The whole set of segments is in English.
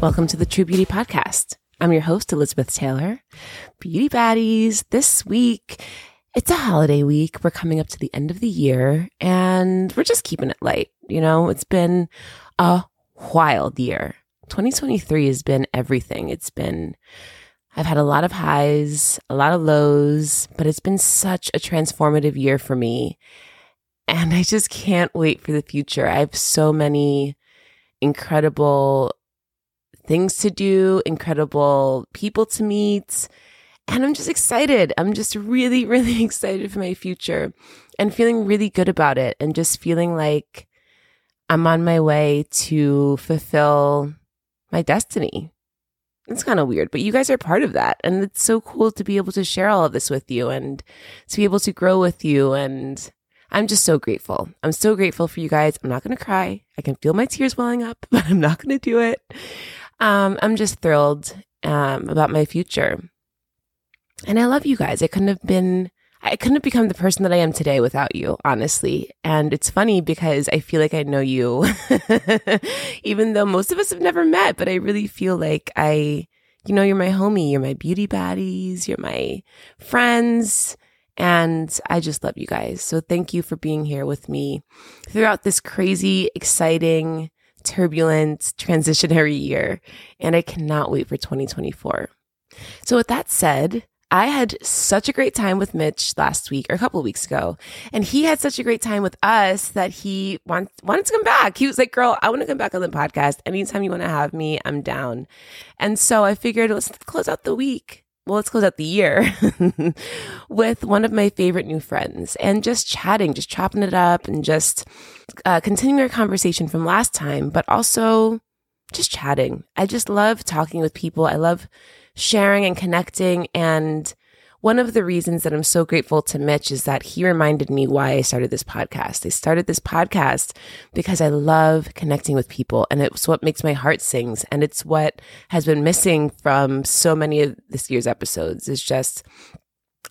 Welcome to the True Beauty Podcast. I'm your host, Elizabeth Taylor. Beauty baddies, this week, it's a holiday week. We're coming up to the end of the year, and we're just keeping it light. You know, it's been a wild year. 2023 has been everything. I've had a lot of highs, a lot of lows, but it's been such a transformative year for me, and I just can't wait for the future. I have so many incredible things to do, incredible people to meet. And I'm just excited. I'm just really, really excited for my future and feeling really good about it and just feeling like I'm on my way to fulfill my destiny. It's kind of weird, but you guys are part of that. And it's so cool to be able to share all of this with you and to be able to grow with you. And I'm just so grateful. I'm so grateful for you guys. I'm not going to cry. I can feel my tears welling up, but I'm not going to do it. I'm just thrilled about my future. And I love you guys. I couldn't have become the person that I am today without you, honestly. And it's funny because I feel like I know you, even though most of us have never met, but I really feel like you're my homie, you're my beauty baddies, you're my friends. And I just love you guys. So thank you for being here with me throughout this crazy, exciting, turbulent, transitionary year, and I cannot wait for 2024. So with that said, I had such a great time with Mitch last week, or a couple of weeks ago, and he had such a great time with us that he wanted to come back. He was like, girl, I want to come back on the podcast. Anytime you want to have me, I'm down. And so I figured let's close out the year with one of my favorite new friends and just chatting, just chopping it up and just continuing our conversation from last time, but also just chatting. I just love talking with people. I love sharing and connecting. And one of the reasons that I'm so grateful to Mitch is that he reminded me why I started this podcast. I started this podcast because I love connecting with people, and it's what makes my heart sing, and it's what has been missing from so many of this year's episodes. It's just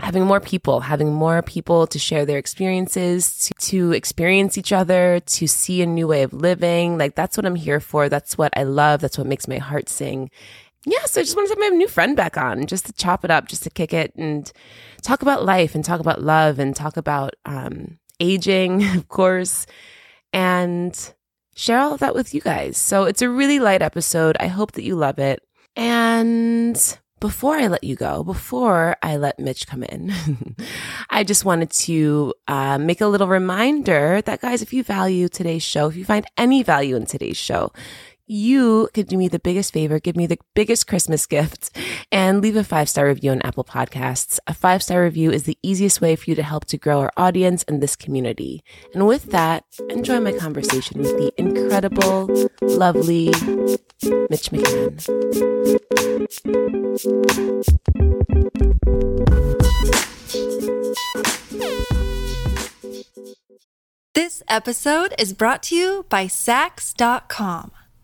having more people to share their experiences, to experience each other, to see a new way of living. Like, that's what I'm here for. That's what I love. That's what makes my heart sing. Yeah, so I just wanted to have my new friend back on, just to chop it up, just to kick it and talk about life and talk about love and talk about aging, of course, and share all of that with you guys. So it's a really light episode. I hope that you love it. And before I let Mitch come in, I just wanted to make a little reminder that, guys, if you find any value in today's show, you could do me the biggest favor, give me the biggest Christmas gift, and leave a 5-star review on Apple Podcasts. A 5-star review is the easiest way for you to help to grow our audience and this community. And with that, enjoy my conversation with the incredible, lovely Mitch McCann. This episode is brought to you by Saks.com.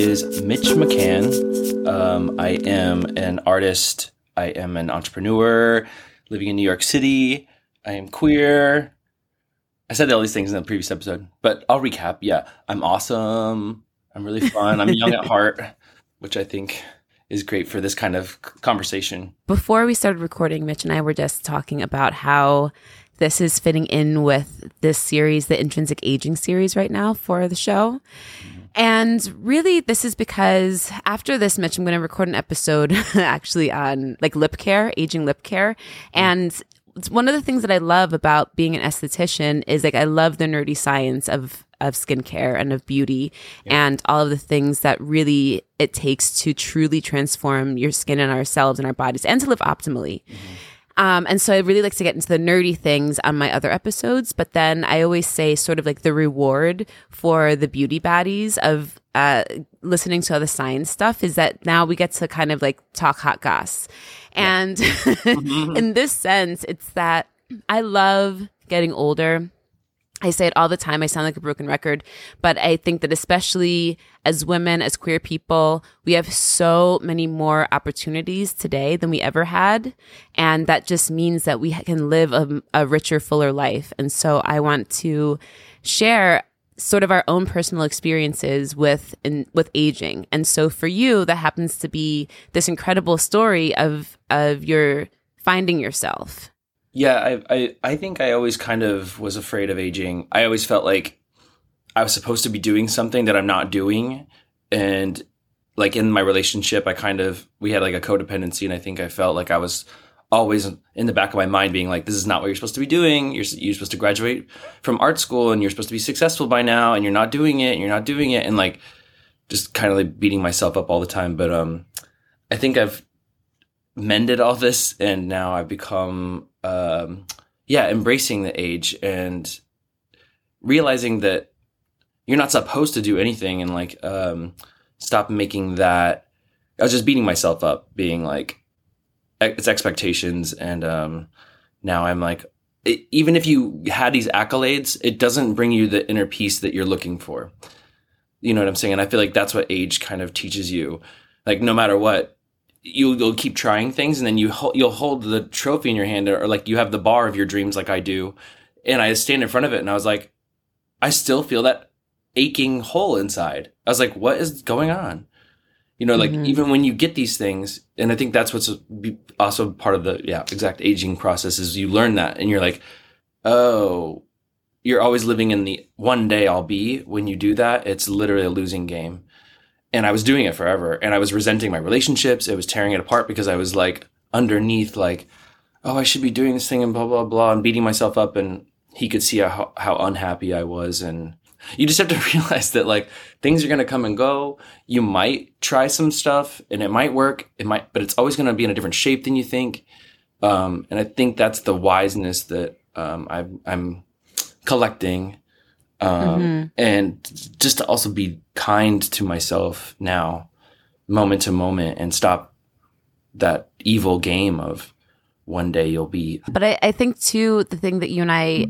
is Mitch McCann. I am an artist. I am an entrepreneur living in New York City. I am queer. I said all these things in the previous episode, but I'll recap. Yeah, I'm awesome. I'm really fun. I'm young at heart, which I think is great for this kind of conversation. Before we started recording, Mitch and I were just talking about how this is fitting in with this series, the Intrinsic Aging series right now for the show. And really, this is because after this, Mitch, I'm going to record an episode actually on like lip care, aging lip care. And it's one of the things that I love about being an esthetician is like I love the nerdy science of skincare and of beauty and all of the things that really it takes to truly transform your skin and ourselves and our bodies and to live optimally. And so I really like to get into the nerdy things on my other episodes, but then I always say sort of like the reward for the beauty baddies of listening to all the science stuff is that now we get to kind of like talk hot goss. And in this sense, it's that I love getting older. I say it all the time. I sound like a broken record, but I think that especially as women, as queer people, we have so many more opportunities today than we ever had. And that just means that we can live a richer, fuller life. And so I want to share sort of our own personal experiences with aging. And so for you, that happens to be this incredible story of your finding yourself. Yeah, I think I always kind of was afraid of aging. I always felt like I was supposed to be doing something that I'm not doing. And like in my relationship, we had like a codependency, and I think I felt like I was always in the back of my mind being like, this is not what you're supposed to be doing. You're supposed to graduate from art school and you're supposed to be successful by now and you're not doing it. And like just kind of like beating myself up all the time. But I think I've mended all this and now I've become embracing the age and realizing that you're not supposed to do anything and like stop making that. I was just beating myself up being like it's expectations, and now I'm like even if you had these accolades, it doesn't bring you the inner peace that you're looking for. You know what I'm saying? And I feel like that's what age kind of teaches you. Like no matter what, you'll keep trying things, and then you'll hold the trophy in your hand, or like you have the bar of your dreams like I do. And I stand in front of it and I was like, I still feel that aching hole inside. I was like, what is going on? You know, like even when you get these things, and I think that's what's also part of the exact aging process is you learn that and you're like, oh, you're always living in the one day I'll be. When you do that, it's literally a losing game. And I was doing it forever. And I was resenting my relationships. It was tearing it apart because I was like underneath like, oh, I should be doing this thing and blah, blah, blah. And beating myself up. And he could see how unhappy I was. And you just have to realize that like things are going to come and go. You might try some stuff and it might work. But it's always going to be in a different shape than you think. And I think that's the wiseness that I'm collecting. And just to also be kind to myself now, moment to moment, and stop that evil game of one day you'll be. But I think too, the thing that you and I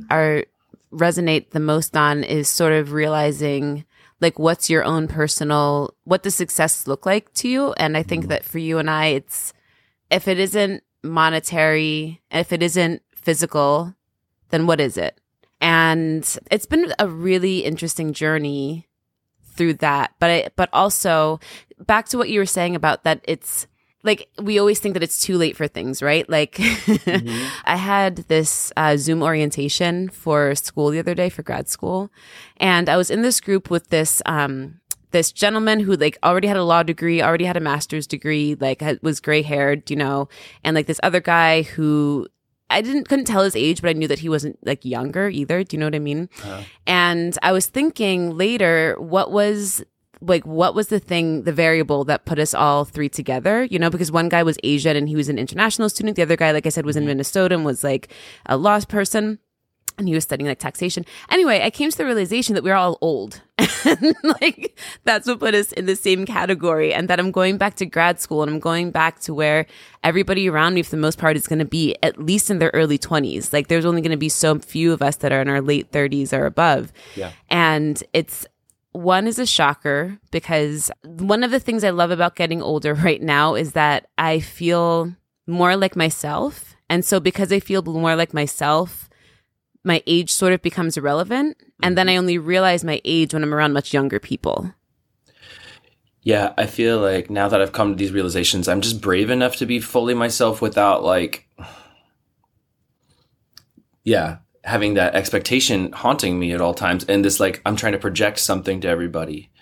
resonate the most on is sort of realizing like what's your own personal, what does success look like to you? And I think that for you and I, it's, if it isn't monetary, if it isn't physical, then what is it? And it's been a really interesting journey through that. But also back to what you were saying about that it's like we always think that it's too late for things, right? Like I had this Zoom orientation for school the other day for grad school. And I was in this group with this this gentleman who like already had a law degree, already had a master's degree, like was gray haired, you know, and like this other guy who I couldn't tell his age, but I knew that he wasn't like younger either. Do you know what I mean? And I was thinking later, what was the thing, the variable that put us all three together? You know, because one guy was Asian and he was an international student. The other guy, like I said, was in Minnesota and was like a law person. And he was studying like taxation. Anyway, I came to the realization that we were all old. And like that's what put us in the same category. And that I'm going back to grad school and I'm going back to where everybody around me for the most part is going to be at least in their early 20s. Like there's only going to be so few of us that are in our late 30s or above. Yeah. And it's One is a shocker because one of the things I love about getting older right now is that I feel more like myself. And so because I feel more like myself, my age sort of becomes irrelevant. And then I only realize my age when I'm around much younger people. Yeah, I feel like now that I've come to these realizations, I'm just brave enough to be fully myself without like, yeah, having that expectation haunting me at all times. And this like, I'm trying to project something to everybody.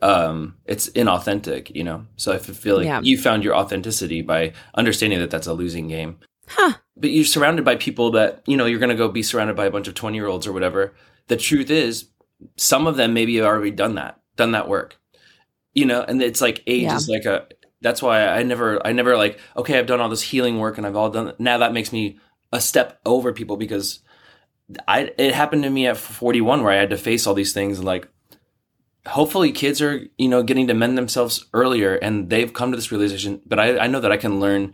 It's inauthentic, you know? So I feel like you found your authenticity by understanding that that's a losing game. Huh. But you're surrounded by people that, you know, you're going to go be surrounded by a bunch of 20-year-olds or whatever. The truth is, some of them maybe have already done that work, you know? And it's like age is like a, that's why I never like, okay, I've done all this healing work and I've all done, now that makes me a step over people because it happened to me at 41 where I had to face all these things. And like, hopefully kids are, you know, getting to mend themselves earlier and they've come to this realization. But I know that I can learn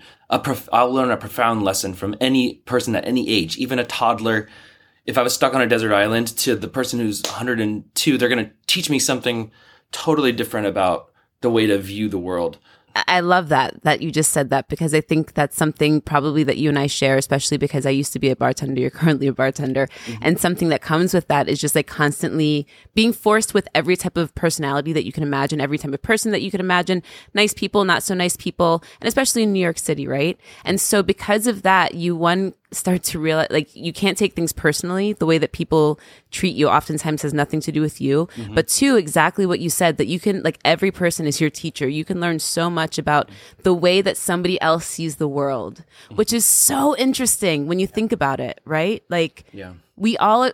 I'll learn a profound lesson from any person at any age, even a toddler. If I was stuck on a desert island to the person who's 102, they're going to teach me something totally different about the way to view the world. I love that you just said that, because I think that's something probably that you and I share, especially because I used to be a bartender, you're currently a bartender. Mm-hmm. And something that comes with that is just like constantly being forced with every type of personality that you can imagine, every type of person that you can imagine, nice people, not so nice people, and especially in New York City, right? And so because of that, you start to realize like you can't take things personally. The way that people treat you oftentimes has nothing to do with you. Mm-hmm. But two, exactly what you said, that you can like every person is your teacher. You can learn so much about the way that somebody else sees the world, which is so interesting when you think about it, right? Like we all,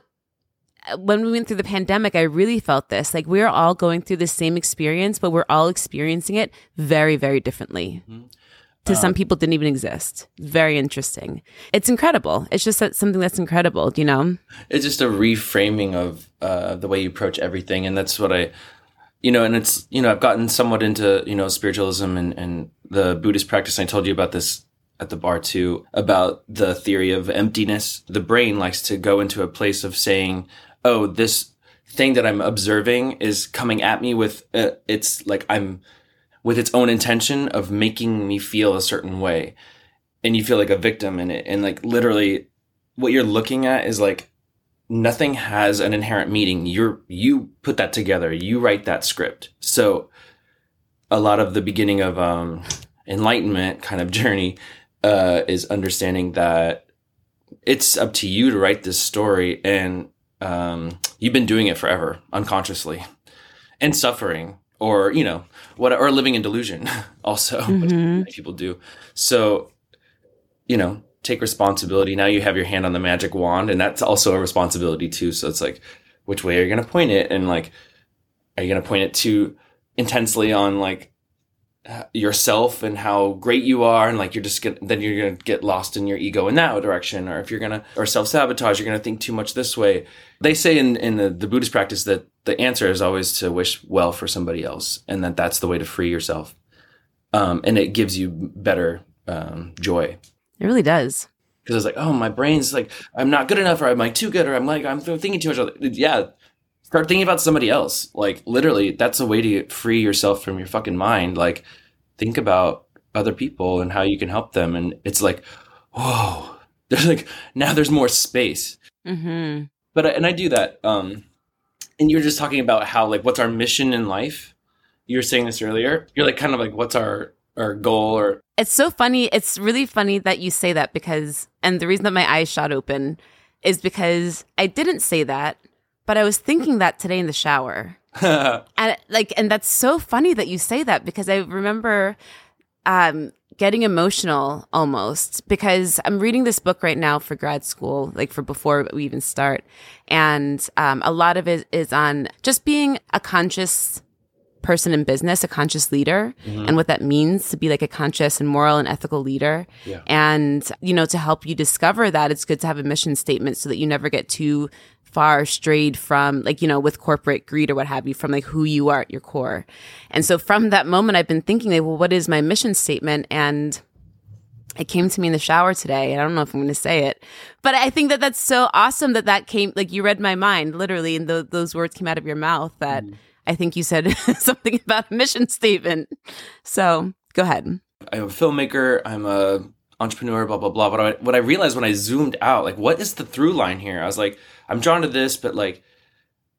when we went through the pandemic, I really felt this, like we're all going through the same experience, but we're all experiencing it very, very differently. Mm-hmm. To some people didn't even exist. Very interesting. It's incredible. It's just something that's incredible, you know? It's just a reframing of the way you approach everything. And that's what I, you know, and it's, you know, I've gotten somewhat into, you know, spiritualism and the Buddhist practice. And I told you about this at the bar too, about the theory of emptiness. The brain likes to go into a place of saying, oh, this thing that I'm observing is coming at me with, it's like I'm, with its own intention of making me feel a certain way. And you feel like a victim in it. And like literally what you're looking at is like nothing has an inherent meaning. You put that together. You write that script. So a lot of the beginning of enlightenment kind of journey is understanding that it's up to you to write this story. And you've been doing it forever unconsciously and suffering. Or, you know, or living in delusion also, mm-hmm. which people do. So, you know, take responsibility. Now you have your hand on the magic wand, and that's also a responsibility too. So it's like, which way are you going to point it? And like, are you going to point it too intensely on like yourself and how great you are? And like, then you're going to get lost in your ego in that direction. Or if you're going to, or self-sabotage, you're going to think too much this way. They say in the Buddhist practice that the answer is always to wish well for somebody else, and that's the way to free yourself. And it gives you better joy. It really does. Because it's like, oh, my brain's like, I'm not good enough, or I'm like too good, or I'm like, I'm thinking too much. Yeah, start thinking about somebody else. Like literally, that's a way to free yourself from your fucking mind. Like think about other people and how you can help them. And it's like, whoa, there's like, now there's more space. Mm-hmm. And I do that. And you were just talking about how, like, what's our mission in life? You were saying this earlier. You're like, kind of like, what's our goal? Or it's so funny. It's really funny that you say that because, and the reason that my eyes shot open is because I didn't say that, but I was thinking that today in the shower. and that's so funny that you say that because I remember getting emotional almost because I'm reading this book right now for grad school, like for before we even start. And a lot of it is on just being a conscious person in business, a conscious leader, mm-hmm. and what that means to be like a conscious and moral and ethical leader. Yeah. And, you know, to help you discover that, it's good to have a mission statement so that you never get too far strayed from like, you know, with corporate greed or what have you, from like who you are at your core. And so from that moment, I've been thinking, like, well, what is my mission statement? And it came to me in the shower today. And I don't know if I'm going to say it, but I think that that's so awesome that came, like you read my mind literally. And those words came out of your mouth that mm-hmm. I think you said something about a mission statement. So go ahead. I'm a filmmaker. I'm an entrepreneur, blah, blah, blah. But what I realized when I zoomed out, like, what is the through line here? I was like, I'm drawn to this, but like,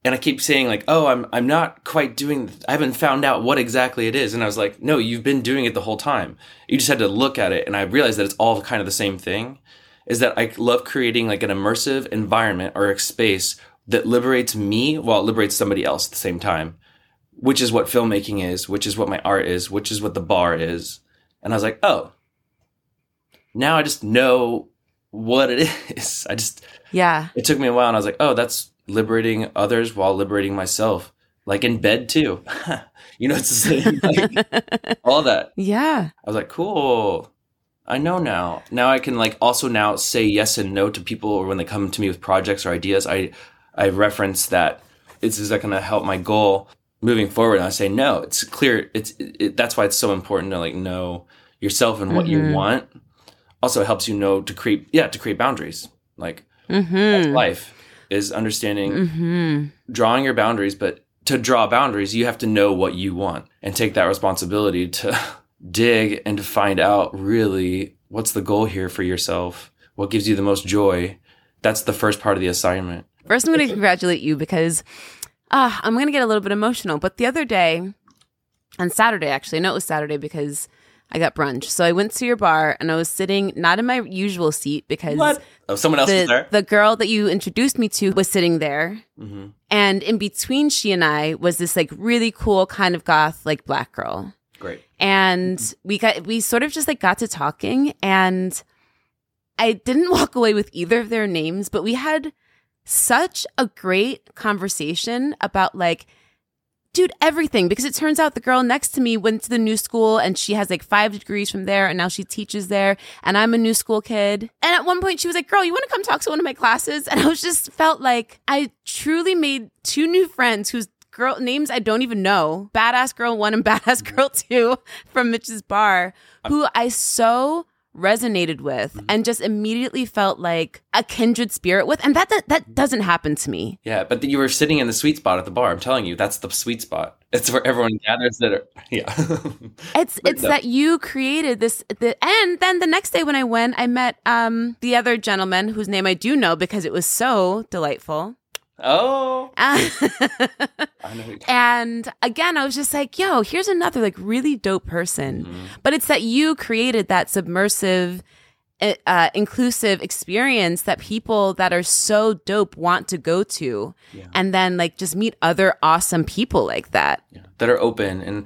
and I keep saying like, oh, I'm not quite doing, I haven't found out what exactly it is. And I was like, no, you've been doing it the whole time. You just had to look at it. And I realized that it's all kind of the same thing, is that I love creating like an immersive environment or a space that liberates me while it liberates somebody else at the same time, which is what filmmaking is, which is what my art is, which is what the bar is. And I was like, oh, now I just know what it is. It took me a while and I was like, oh, that's liberating others while liberating myself, like in bed too. You know, it's the same, like, all that. Yeah. I was like, cool. I know now. Now I can like also now say yes and no to people, or when they come to me with projects or ideas, I reference that. Is that going to help my goal moving forward? And I say, no, it's clear. That's why it's so important to like know yourself and what you want. Also, it helps you know to create boundaries. Like that's life, is understanding, drawing your boundaries. But to draw boundaries, you have to know what you want and take that responsibility to dig and to find out really what's the goal here for yourself. What gives you the most joy? That's the first part of the assignment. First, I'm going to congratulate you because I'm going to get a little bit emotional. But the other day, on Saturday, actually, I know it was Saturday because I got brunch. So I went to your bar and I was sitting not in my usual seat because someone else was there. The girl that you introduced me to was sitting there. Mm-hmm. And in between she and I was this like really cool kind of goth like black girl. Great. And we sort of just like got to talking, and I didn't walk away with either of their names, but we had such a great conversation about like, dude, everything, because it turns out the girl next to me went to the New School and she has like 5 degrees from there and now she teaches there, and I'm a New School kid. And at one point she was like, girl, you want to come talk to one of my classes? And I was just felt like I truly made 2 new friends whose girl names I don't even know, Badass Girl 1 and Badass Girl 2 from Mitch's bar, who I so resonated with and just immediately felt like a kindred spirit with, and that doesn't happen to me. Yeah, but you were sitting in the sweet spot at the bar. I'm telling you, that's the sweet spot. It's where everyone gathers. It's that you created this. And then the next day when I went, I met the other gentleman whose name I do know because it was so delightful. Oh. I know. And again, I was just like, yo, here's another like really dope person. Mm-hmm. But it's that you created that submersive, inclusive experience that people that are so dope want to go to. Yeah. And then like just meet other awesome people like that. Yeah. That are open. And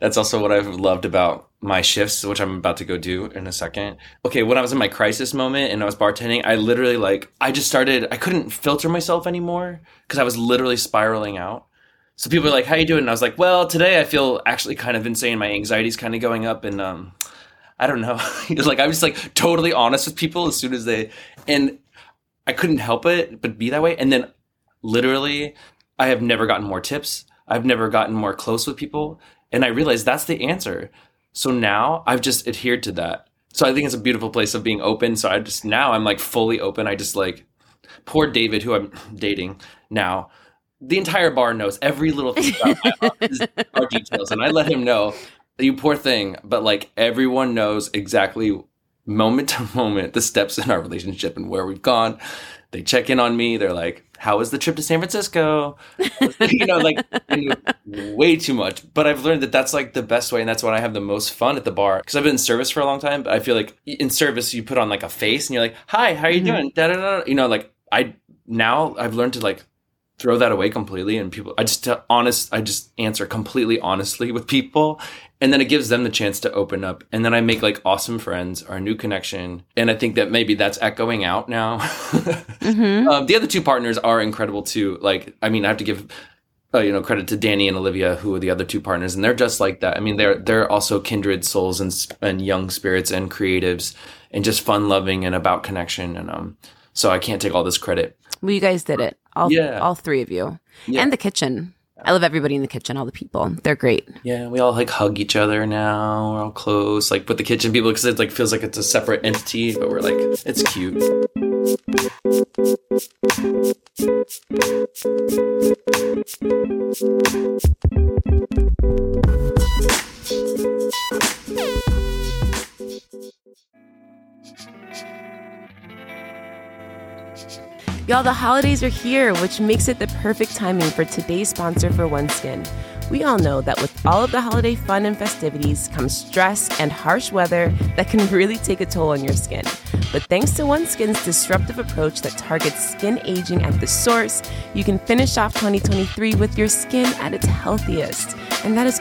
that's also what I've loved about my shifts, which I'm about to go do in a second. Okay, when I was in my crisis moment and I was bartending, I literally like, I couldn't filter myself anymore because I was literally spiraling out. So people were like, how you doing? And I was like, well, today I feel actually kind of insane. My anxiety's kind of going up and I don't know. Like, I was like totally honest with people as soon as and I couldn't help it but be that way. And then literally I have never gotten more tips. I've never gotten more close with people. And I realized that's the answer. So now I've just adhered to that. So I think it's a beautiful place of being open. So now I'm like fully open. I just like, poor David, who I'm dating now, the entire bar knows every little thing about my office, our details. And I let him know, you poor thing. But like everyone knows exactly moment to moment the steps in our relationship and where we've gone. They check in on me. They're like, how was the trip to San Francisco? You know, like way too much. But I've learned that that's like the best way. And that's when I have the most fun at the bar. Because I've been in service for a long time. But I feel like in service, you put on like a face and you're like, hi, how are you doing? Da, da, da. You know, like now I've learned to like throw that away completely. And people, I just answer completely honestly with people. And then it gives them the chance to open up. And then I make like awesome friends or a new connection. And I think that maybe that's echoing out now. Mm-hmm. The other 2 partners are incredible too. Like, I mean, I have to give, credit to Danny and Olivia, who are the other 2 partners. And they're just like that. I mean, they're also kindred souls and young spirits and creatives and just fun loving and about connection. And so I can't take all this credit. Well, you guys did it. All 3 of you. Yeah. And the kitchen. I love everybody in the kitchen, all the people. They're great. Yeah, we all like hug each other now. We're all close, like with the kitchen people, because it like feels like it's a separate entity, but we're like, it's cute. Y'all, the holidays are here, which makes it the perfect timing for today's sponsor for OneSkin. We all know that with all of the holiday fun and festivities comes stress and harsh weather that can really take a toll on your skin. But thanks to OneSkin's disruptive approach that targets skin aging at the source, you can finish off 2023 with your skin at its healthiest. And that's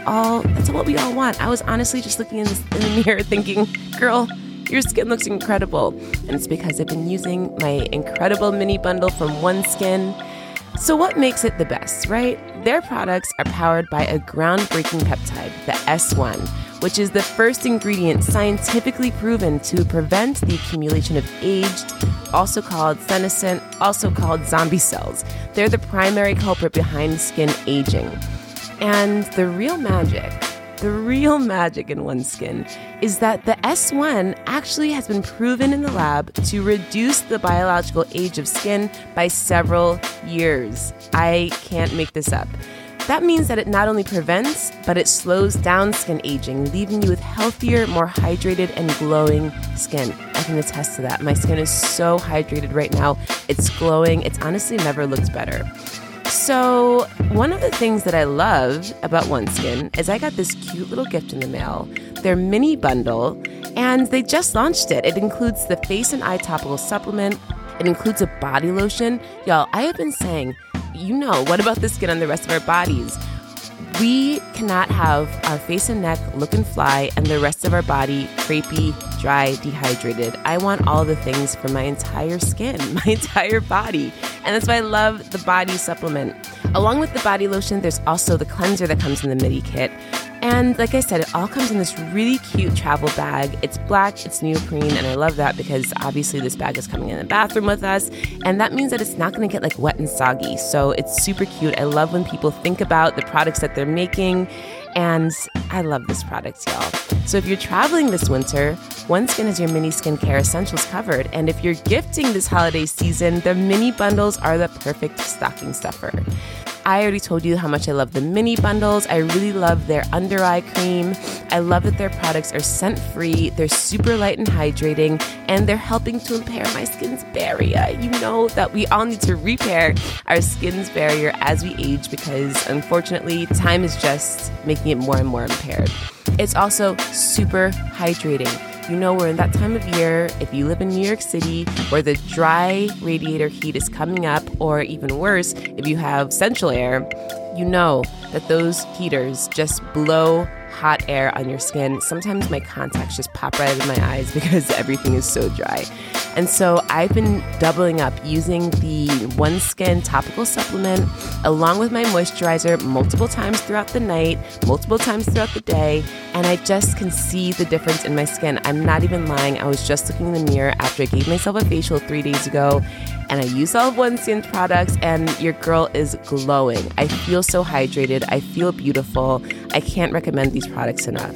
what we all want. I was honestly just looking in the mirror thinking, girl, your skin looks incredible. And it's because I've been using my incredible mini bundle from OneSkin. So what makes it the best, right? Their products are powered by a groundbreaking peptide, the S1, which is the first ingredient scientifically proven to prevent the accumulation of aged, also called senescent, also called zombie cells. They're the primary culprit behind skin aging. And the real magic in OneSkin is that the S1 actually has been proven in the lab to reduce the biological age of skin by several years. I can't make this up. That means that it not only prevents, but it slows down skin aging, leaving you with healthier, more hydrated, and glowing skin. I can attest to that. My skin is so hydrated right now. It's glowing. It's honestly never looked better. So one of the things that I love about OneSkin is I got this cute little gift in the mail, their mini bundle, and they just launched it. It includes the face and eye topical supplement. It includes a body lotion. Y'all, I have been saying, what about the skin on the rest of our bodies? We cannot have our face and neck looking fly and the rest of our body crepey, dry, dehydrated. I want all the things for my entire skin, my entire body. And that's why I love the body supplement. Along with the body lotion, there's also the cleanser that comes in the mini kit. And like I said, it all comes in this really cute travel bag. It's black, it's neoprene, and I love that because obviously this bag is coming in the bathroom with us, and that means that it's not going to get like wet and soggy. So it's super cute. I love when people think about the products that they're making, and I love this product, y'all. So if you're traveling this winter, OneSkin has your mini skincare essentials covered, and if you're gifting this holiday season, the mini bundles are the perfect stocking stuffer. I already told you how much I love the mini bundles. I really love their under eye cream. I love that their products are scent-free, they're super light and hydrating, and they're helping to impair my skin's barrier. You know that we all need to repair our skin's barrier as we age because, unfortunately, time is just making it more and more impaired. It's also super hydrating. You know, we're in that time of year, if you live in New York City, where the dry radiator heat is coming up, or even worse, if you have central air, you know that those heaters just blow hot air on your skin. Sometimes my contacts just pop right out of my eyes because everything is so dry. And so I've been doubling up using the OneSkin topical supplement along with my moisturizer multiple times throughout the night, multiple times throughout the day, and I just can see the difference in my skin. I'm not even lying. I was just looking in the mirror after I gave myself a facial 3 days ago, and I used all of OneSkin's products, and your girl is glowing. I feel so hydrated. I feel beautiful. I can't recommend these products enough.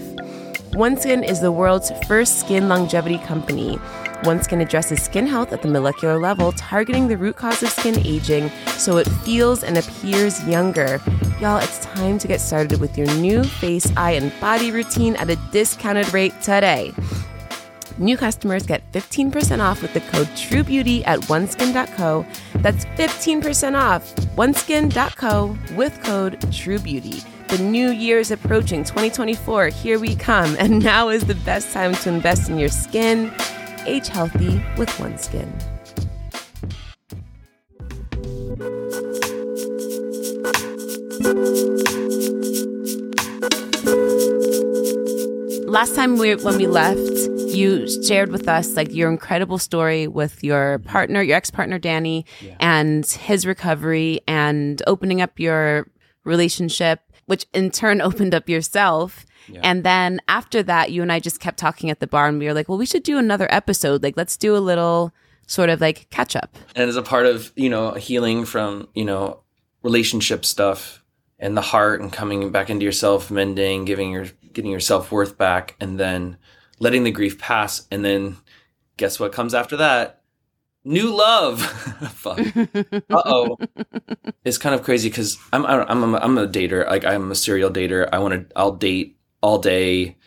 OneSkin is the world's first skin longevity company. OneSkin addresses skin health at the molecular level, targeting the root cause of skin aging so it feels and appears younger. Y'all, it's time to get started with your new face, eye, and body routine at a discounted rate today. New customers get 15% off with the code TrueBeauty at oneskin.co. That's 15% off oneskin.co with code TrueBeauty. The new year is approaching, 2024. Here we come. And now is the best time to invest in your skin. Age healthy with OneSkin. Last time when we left, you shared with us like your incredible story with your partner, your ex-partner Danny, yeah, and his recovery and opening up your relationship, which in turn opened up yourself. Yeah. And then after that, you and I just kept talking at the bar and we were like, well, we should do another episode. Like, let's do a little sort of like catch up. And as a part of, healing from, relationship stuff and the heart and coming back into yourself, mending, getting your self-worth back, and then letting the grief pass. And then guess what comes after that? New love. Fuck. Uh-oh. It's kind of crazy because I'm a dater. Like, I'm a serial dater. I'll date all day.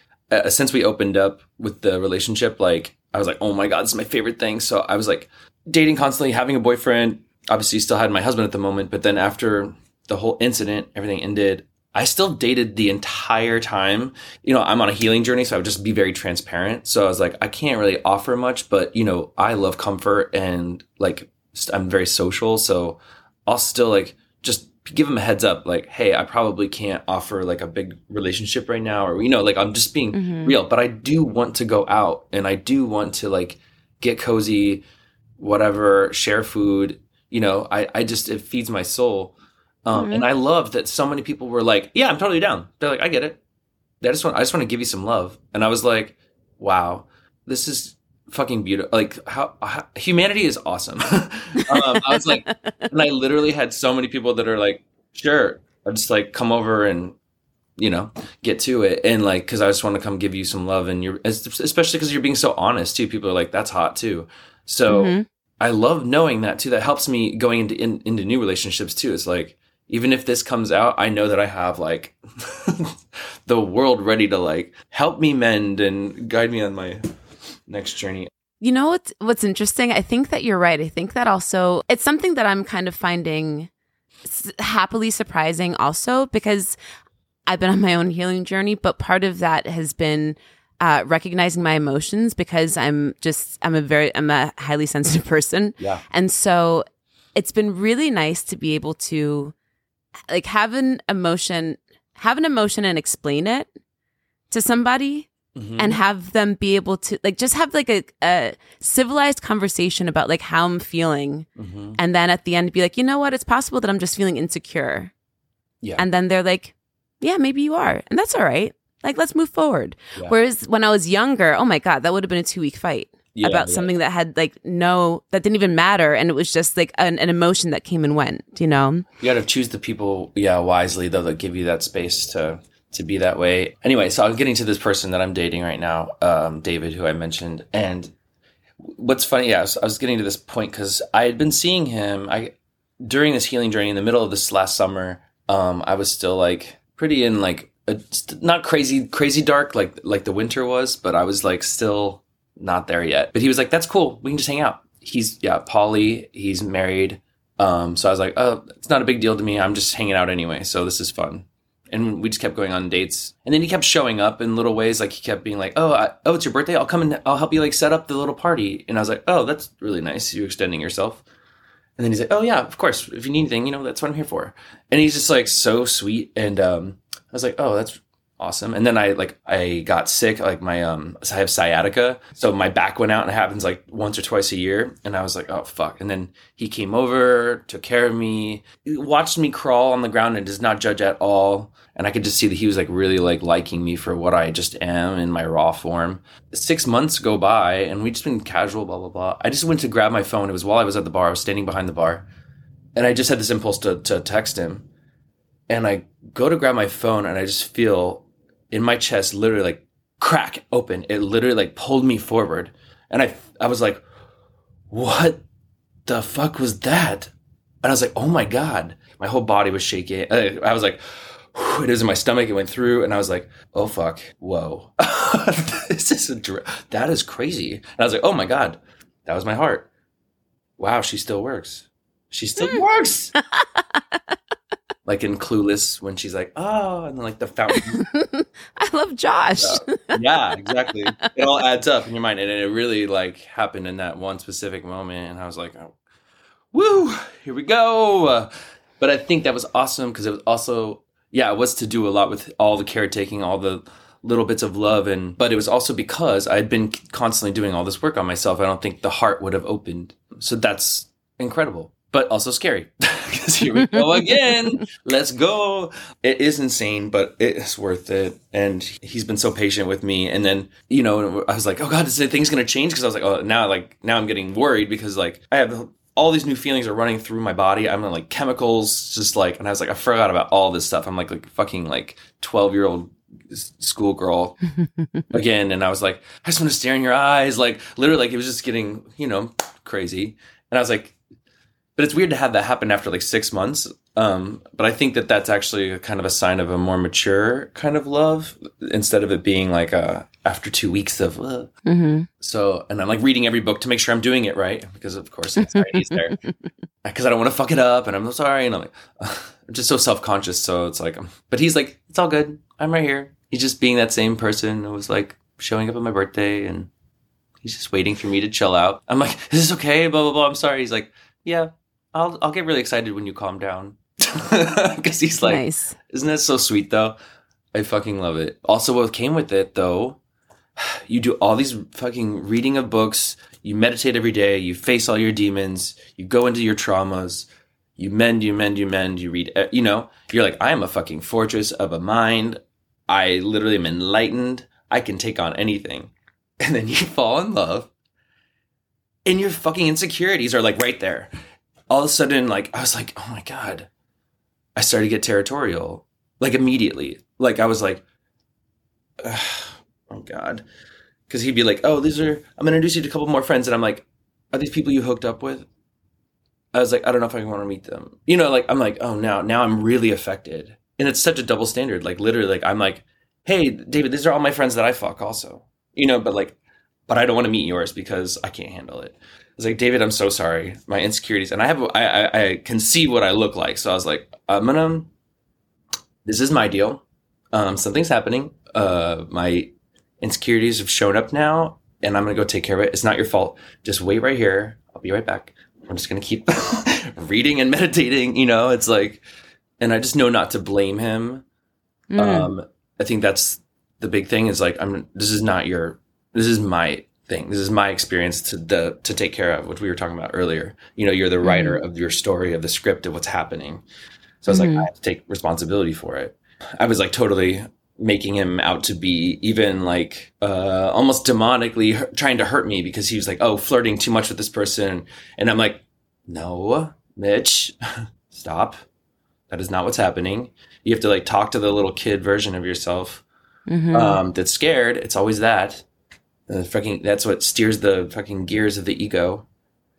Since we opened up with the relationship, like, I was like, oh my God, this is my favorite thing. So I was like dating constantly, having a boyfriend. Obviously still had my husband at the moment, but then after the whole incident, everything ended, I still dated the entire time. You know, I'm on a healing journey, so I would just be very transparent. So I was like, I can't really offer much, but, you know, I love comfort and, like, I'm very social. So I'll still, like, just give them a heads up, like, hey, I probably can't offer, like, a big relationship right now. Or, you know, like, I'm just being real. But I do want to go out and I do want to, like, get cozy, whatever, share food. You know, it feeds my soul. And I love that so many people were like, yeah, I'm totally down. They're like, I get it. I just want to give you some love. And I was like, wow, this is fucking beautiful. Like, how humanity is awesome. I was like, and I literally had so many people that are like, sure, I'll just, like, come over and, you know, get to it. And, like, cause I just want to come give you some love. And you're, especially cause you're being so honest too. People are like, that's hot too. So I love knowing that too. That helps me going into new relationships too. It's like, even if this comes out, I know that I have, like, the world ready to, like, help me mend and guide me on my next journey. You know what's interesting? I think that you're right. I think that also it's something that I'm kind of finding happily surprising also, because I've been on my own healing journey, but part of that has been recognizing my emotions, because I'm a highly sensitive person. Yeah. And so it's been really nice to be able to, like, have an emotion and explain it to somebody and have them be able to, like, just have, like, a civilized conversation about, like, how I'm feeling. And then at the end be like, you know what? It's possible that I'm just feeling insecure. Yeah. And then they're like, yeah, maybe you are. And that's all right. Like, let's move forward. Yeah. Whereas when I was younger, oh my God, that would have been a 2-week fight. Yeah, about something that had, like, that didn't even matter. And it was just, like, an emotion that came and went, you know? You got to choose the people, wisely, though, that give you that space to be that way. Anyway, so I'm getting to this person that I'm dating right now, David, who I mentioned. And what's funny, I was getting to this point because I had been seeing him during this healing journey in the middle of this last summer. I was still, like, pretty in, like, not crazy dark like the winter was, but I was, like, still not there yet. But he was like, that's cool, we can just hang out. He's poly, he's married. So I was like, oh, it's not a big deal to me. I'm just hanging out anyway, so this is fun. And we just kept going on dates. And then he kept showing up in little ways. Like, he kept being like, oh, it's your birthday? I'll come and I'll help you, like, set up the little party. And I was like, oh, that's really nice. You're extending yourself. And then he's like, oh yeah, of course. If you need anything, that's what I'm here for. And he's just, like, so sweet. And I was like, oh, that's awesome. And then I got sick, like, I have sciatica, so my back went out, and it happens, like, once or twice a year. And I was like, oh fuck. And then he came over, took care of me, watched me crawl on the ground and does not judge at all. And I could just see that he was, like, really, like, liking me for what I just am in my raw form. 6 months go by and we just been casual, blah blah blah. I just went to grab my phone. It was while I was at the bar. I was standing behind the bar and I just had this impulse to text him. And I go to grab my phone and I just feel in my chest, literally, like, crack open. It literally, like, pulled me forward. And I was like, what the fuck was that? And I was like, oh my God. My whole body was shaking. I was like, whew, it was in my stomach. It went through. And I was like, oh fuck. Whoa. That is crazy. And I was like, oh my God. That was my heart. Wow. She still works. Like in Clueless, when she's like, oh, and then, like, the fountain. I love Josh. Yeah, exactly. It all adds up in your mind. And it really, like, happened in that one specific moment. And I was like, oh, woo, here we go. But I think that was awesome because it was also, it was to do a lot with all the caretaking, all the little bits of love. But it was also because I'd been constantly doing all this work on myself. I don't think the heart would have opened. So that's incredible. But also scary, because here we go again. Let's go. It is insane, but it's worth it. And he's been so patient with me. And then, I was like, oh God, is things going to change? Because I was like, oh, now I'm getting worried because, like, I have all these new feelings are running through my body. I'm in, like, chemicals, just, like, and I was like, I forgot about all this stuff. I'm like fucking, like, 12-year-old schoolgirl again. And I was like, I just want to stare in your eyes. Like, literally, like, it was just getting, crazy. And I was like, but it's weird to have that happen after like 6 months. But I think that that's actually a kind of a sign of a more mature kind of love instead of it being like after 2 weeks of. Mm-hmm. So, and I'm like reading every book to make sure I'm doing it right because of course anxiety's there because I don't want to fuck it up and I'm sorry and I'm like I'm just so self-conscious. So it's like, but he's like, it's all good. I'm right here. He's just being that same person who was like showing up on my birthday and he's just waiting for me to chill out. I'm like, is this okay? Blah blah blah. I'm sorry. He's like, yeah, I'll get really excited when you calm down. Because he's like, nice. Isn't that so sweet though? I fucking love it. Also, what came with it though, you do all these fucking reading of books, you meditate every day, you face all your demons, you go into your traumas, you mend, you read, you know, you're like, I am a fucking fortress of a mind. I literally am enlightened. I can take on anything. And then you fall in love and your fucking insecurities are like right there. All of a sudden, like, I was like, oh my God. I started to get territorial, like immediately. Like I was like, oh God. Cause he'd be like, oh, I'm gonna introduce you to a couple more friends. And I'm like, are these people you hooked up with? I was like, I don't know if I want to meet them. You know, like, I'm like, oh, now I'm really affected. And it's such a double standard. Like literally, like I'm like, hey, David, these are all my friends that I fuck also, you know, but I don't want to meet yours because I can't handle it. I was like, David, I'm so sorry. My insecurities. And I can see what I look like. So I was like, this is my deal. Something's happening. My insecurities have shown up now and I'm going to go take care of it. It's not your fault. Just wait right here. I'll be right back. I'm just going to keep reading and meditating. You know, it's like, and I just know not to blame him. Mm. I think that's the big thing is like, this is my thing. This is my experience to take care of, which we were talking about earlier. You know, you're the writer of your story, of the script, of what's happening. So I was like, I have to take responsibility for it. I was like totally making him out to be even like almost demonically trying to hurt me because he was like, oh, flirting too much with this person. And I'm like, no, Mitch, stop. That is not what's happening. You have to like talk to the little kid version of yourself that's scared. It's always that. That's what steers the fucking gears of the ego.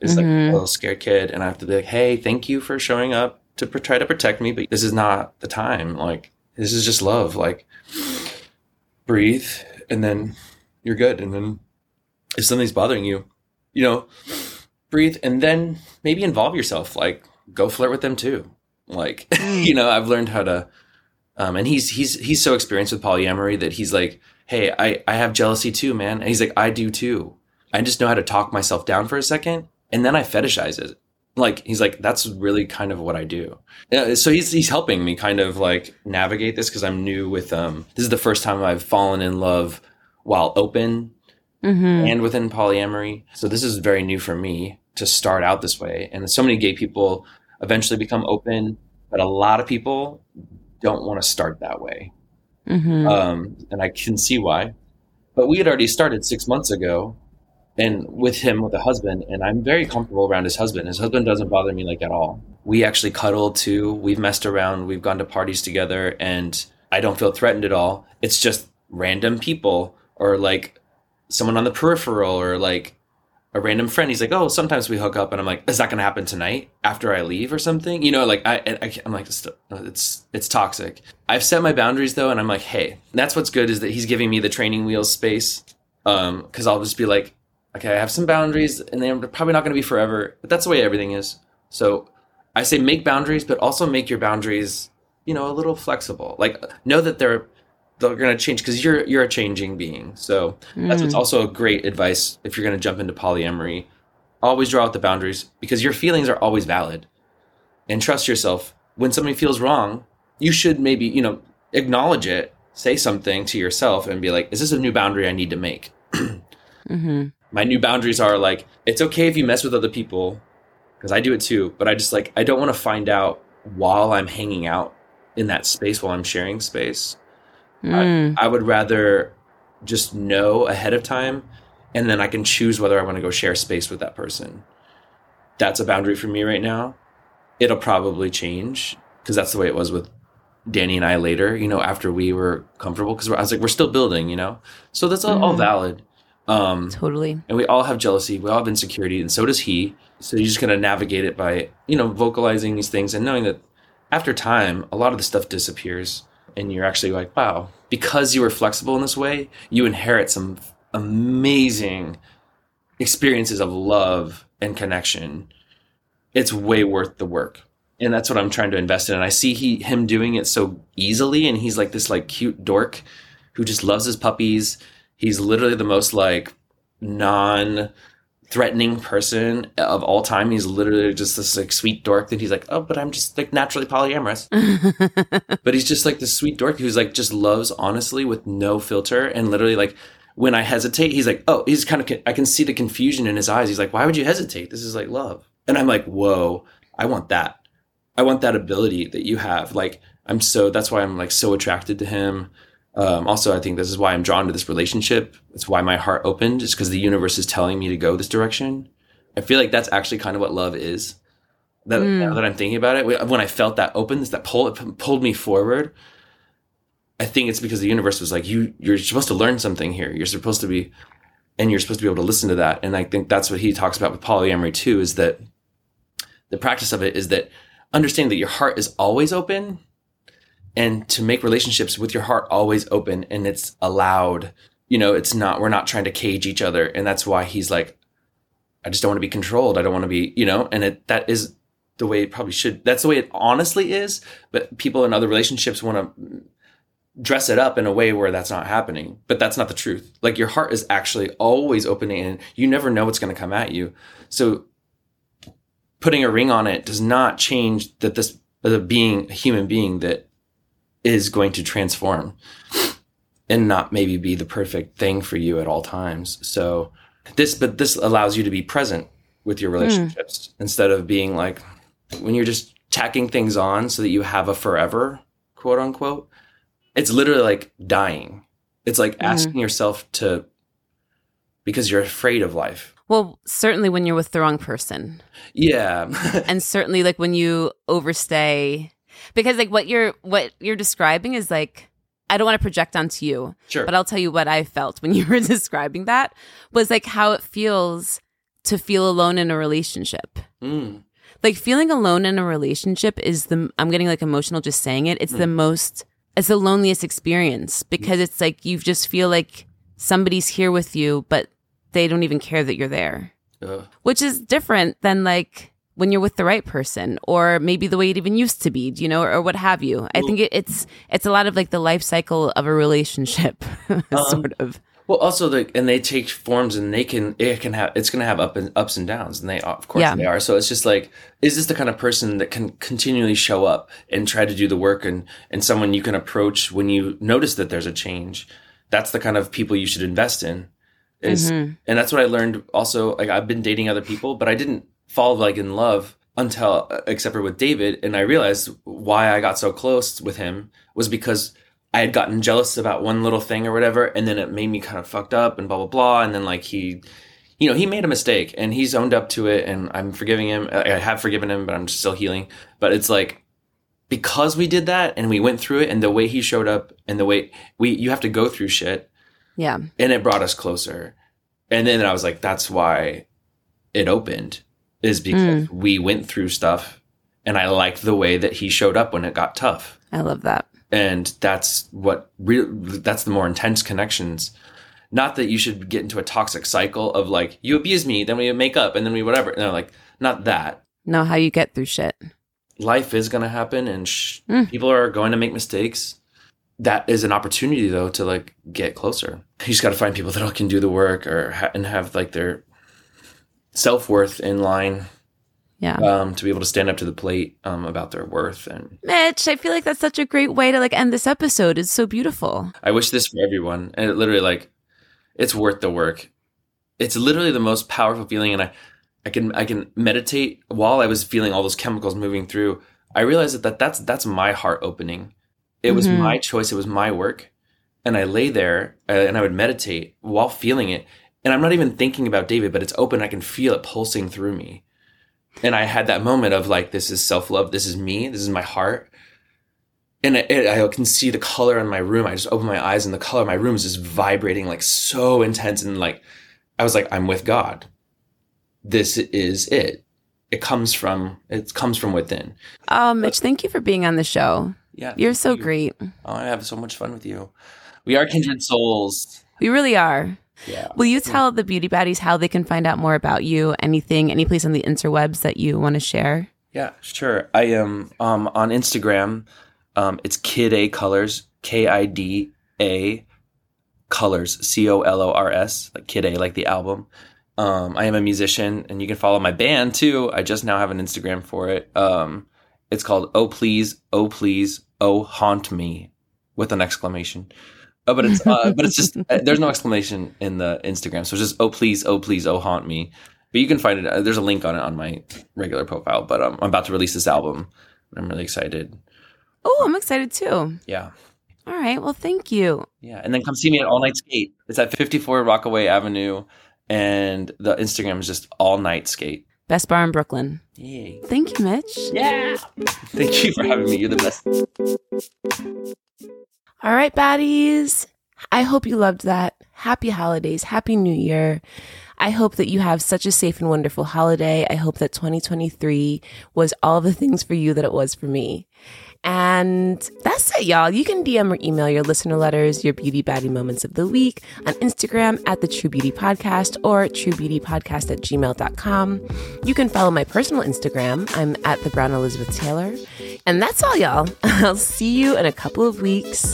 It's like a little scared kid. And I have to be like, hey, thank you for showing up to try to protect me. But this is not the time. Like, this is just love. Like, breathe. And then you're good. And then if something's bothering you, you know, breathe. And then maybe involve yourself. Like, go flirt with them too. Like, you know, I've learned how to. And he's so experienced with polyamory that he's like, hey, I have jealousy too, man. And he's like, I do too. I just know how to talk myself down for a second. And then I fetishize it. Like, he's like, that's really kind of what I do. So he's helping me kind of like navigate this because I'm new with, this is the first time I've fallen in love while open and within polyamory. So this is very new for me to start out this way. And so many gay people eventually become open, but a lot of people don't want to start that way. And I can see why, but we had already started 6 months ago and with him, with a husband, and I'm very comfortable around his husband. His husband doesn't bother me like at all. We actually cuddle too. We've messed around. We've gone to parties together and I don't feel threatened at all. It's just random people or like someone on the peripheral or like a random friend. He's like, oh, sometimes we hook up and I'm like, is that going to happen tonight after I leave or something? You know, like I'm like, it's toxic. I've set my boundaries though. And I'm like, hey, that's what's good is that he's giving me the training wheels space. Cause I'll just be like, okay, I have some boundaries and they're probably not going to be forever, but that's the way everything is. So I say make boundaries, but also make your boundaries, you know, a little flexible. Like know that they're going to change because you're a changing being. So that's what's also great advice if you're going to jump into polyamory. Always draw out the boundaries because your feelings are always valid. And trust yourself. When somebody feels wrong, you should maybe, you know, acknowledge it, say something to yourself and be like, is this a new boundary I need to make? My new boundaries are like, it's okay if you mess with other people because I do it too. But I just like, I don't want to find out while I'm hanging out in that space, while I'm sharing space. I would rather just know ahead of time and then I can choose whether I want to go share space with that person. That's a boundary for me right now. It'll probably change because that's the way it was with Danny and I later, you know, after we were comfortable because I was like, we're still building, you know, so that's all valid. Totally. And we all have jealousy. We all have insecurity. And so does he. So you're just going to navigate it by, you know, vocalizing these things and knowing that after time, a lot of the stuff disappears. And you're actually like, wow, because you were flexible in this way, you inherit some amazing experiences of love and connection. It's way worth the work. And that's what I'm trying to invest in. And I see him doing it so easily. And he's like this like cute dork who just loves his puppies. He's literally the most like non-threatening person of all time. He's literally just this like sweet dork that he's like, oh, but I'm just like naturally polyamorous. But he's just like this sweet dork who's like just loves honestly with no filter. And literally like when I hesitate, he's like, oh, he's kind of, I can see the confusion in his eyes. He's like, why would you hesitate? This is like love. And I'm like, whoa, I want that. I want that ability that you have. Like, that's why I'm like so attracted to him. Also, I think this is why I'm drawn to this relationship. It's why my heart opened. It's because the universe is telling me to go this direction. I feel like that's actually kind of what love is. Now that I'm thinking about it, when I felt that openness, that pull, it pulled me forward. I think it's because the universe was like, you're supposed to learn something here. You're supposed to be able to listen to that. And I think that's what he talks about with polyamory too, is that the practice of it is that understand that your heart is always open, and to make relationships with your heart always open, and it's allowed, you know, we're not trying to cage each other. And that's why he's like, I just don't want to be controlled. I don't want to be, you know, and that is the way it probably should. That's the way it honestly is. But people in other relationships want to dress it up in a way where that's not happening, but that's not the truth. Like your heart is actually always open and you never know what's going to come at you. So putting a ring on it does not change that this being a human being that is going to transform and not maybe be the perfect thing for you at all times. So this allows you to be present with your relationships instead of being like when you're just tacking things on so that you have a forever, quote unquote. It's literally like dying. It's like asking yourself to, because you're afraid of life. Well, certainly when you're with the wrong person. Yeah. And certainly like when you overstay, because like what you're describing is like, I don't want to project onto you, sure, but I'll tell you what I felt when you were describing that was like how it feels to feel alone in a relationship. Like feeling alone in a relationship is I'm getting like emotional just saying it. It's it's the loneliest experience because it's like, you just feel like somebody's here with you, but they don't even care that you're there, which is different than like when you're with the right person or maybe the way it even used to be, you know, or what have you. I think it's a lot of like the life cycle of a relationship sort of. Well, also and they take forms and it's going to have ups and downs, and they are. So it's just like, is this the kind of person that can continually show up and try to do the work and someone you can approach when you notice that there's a change? That's the kind of people you should invest in. And that's what I learned also. Like I've been dating other people, but I didn't fall like in love until except for with David. And I realized why I got so close with him was because I had gotten jealous about one little thing or whatever. And then it made me kind of fucked up and blah, blah, blah. And then like he made a mistake and he's owned up to it. And I'm forgiving him. I have forgiven him, but I'm still healing. But it's like, because we did that and we went through it and the way he showed up and the way you have to go through shit. Yeah. And it brought us closer. And then I was like, that's why it opened, is because we went through stuff and I liked the way that he showed up when it got tough. I love that. And that's that's the more intense connections. Not that you should get into a toxic cycle of like, you abuse me, then we make up and then we whatever. No, like not that. No, how you get through shit. Life is going to happen and people are going to make mistakes. That is an opportunity, though, to, like, get closer. You just got to find people that can do the work or and have, like, their self-worth in line. Yeah. To be able to stand up to the plate about their worth. And Mitch, I feel like that's such a great way to, like, end this episode. It's so beautiful. I wish this for everyone. And it literally, like, it's worth the work. It's literally the most powerful feeling. And I can meditate while I was feeling all those chemicals moving through. I realized that's my heart opening. It was my choice. It was my work. And I lay there and I would meditate while feeling it. And I'm not even thinking about David, but it's open. I can feel it pulsing through me. And I had that moment of like, this is self-love. This is me. This is my heart. And I can see the color in my room. I just open my eyes and the color of my room is just vibrating like so intense. And like, I was like, I'm with God. This is it. It comes from within. Mitch, thank you for being on the show. Yeah. You're so great. Oh, I have so much fun with you. We are kindred souls. We really are. Yeah. Will you tell the Beauty Baddies how they can find out more about you, any place on the interwebs that you want to share? Yeah, sure. I am on Instagram. It's Kid A Colors, Kida Colors, Colors, like Kid A, like the album. I am a musician, and you can follow my band too. I just now have an Instagram for it. It's called Oh Please, Oh Please, Oh Haunt Me, with an exclamation. But it's just there's no exclamation in the Instagram, so it's just Oh Please, Oh Please, Oh Haunt Me. But you can find it. There's a link on it on my regular profile. But I'm about to release this album, and I'm really excited. Oh, I'm excited too. Yeah. All right. Well, thank you. Yeah. And then come see me at All Night Skate. It's at 54 Rockaway Avenue. And the Instagram is just All Night Skate. Best bar in Brooklyn. Yay. Thank you, Mitch. Yeah. Thank you for having me. You're the best. All right, baddies. I hope you loved that. Happy holidays. Happy New Year. I hope that you have such a safe and wonderful holiday. I hope that 2023 was all the things for you that it was for me. And that's it, y'all. You can DM or email your listener letters, your beauty baddie moments of the week on Instagram at the True Beauty Podcast or truebeautypodcast@gmail.com. You can follow my personal Instagram. I'm at the Brown Elizabeth Taylor. And that's all, y'all. I'll see you in a couple of weeks.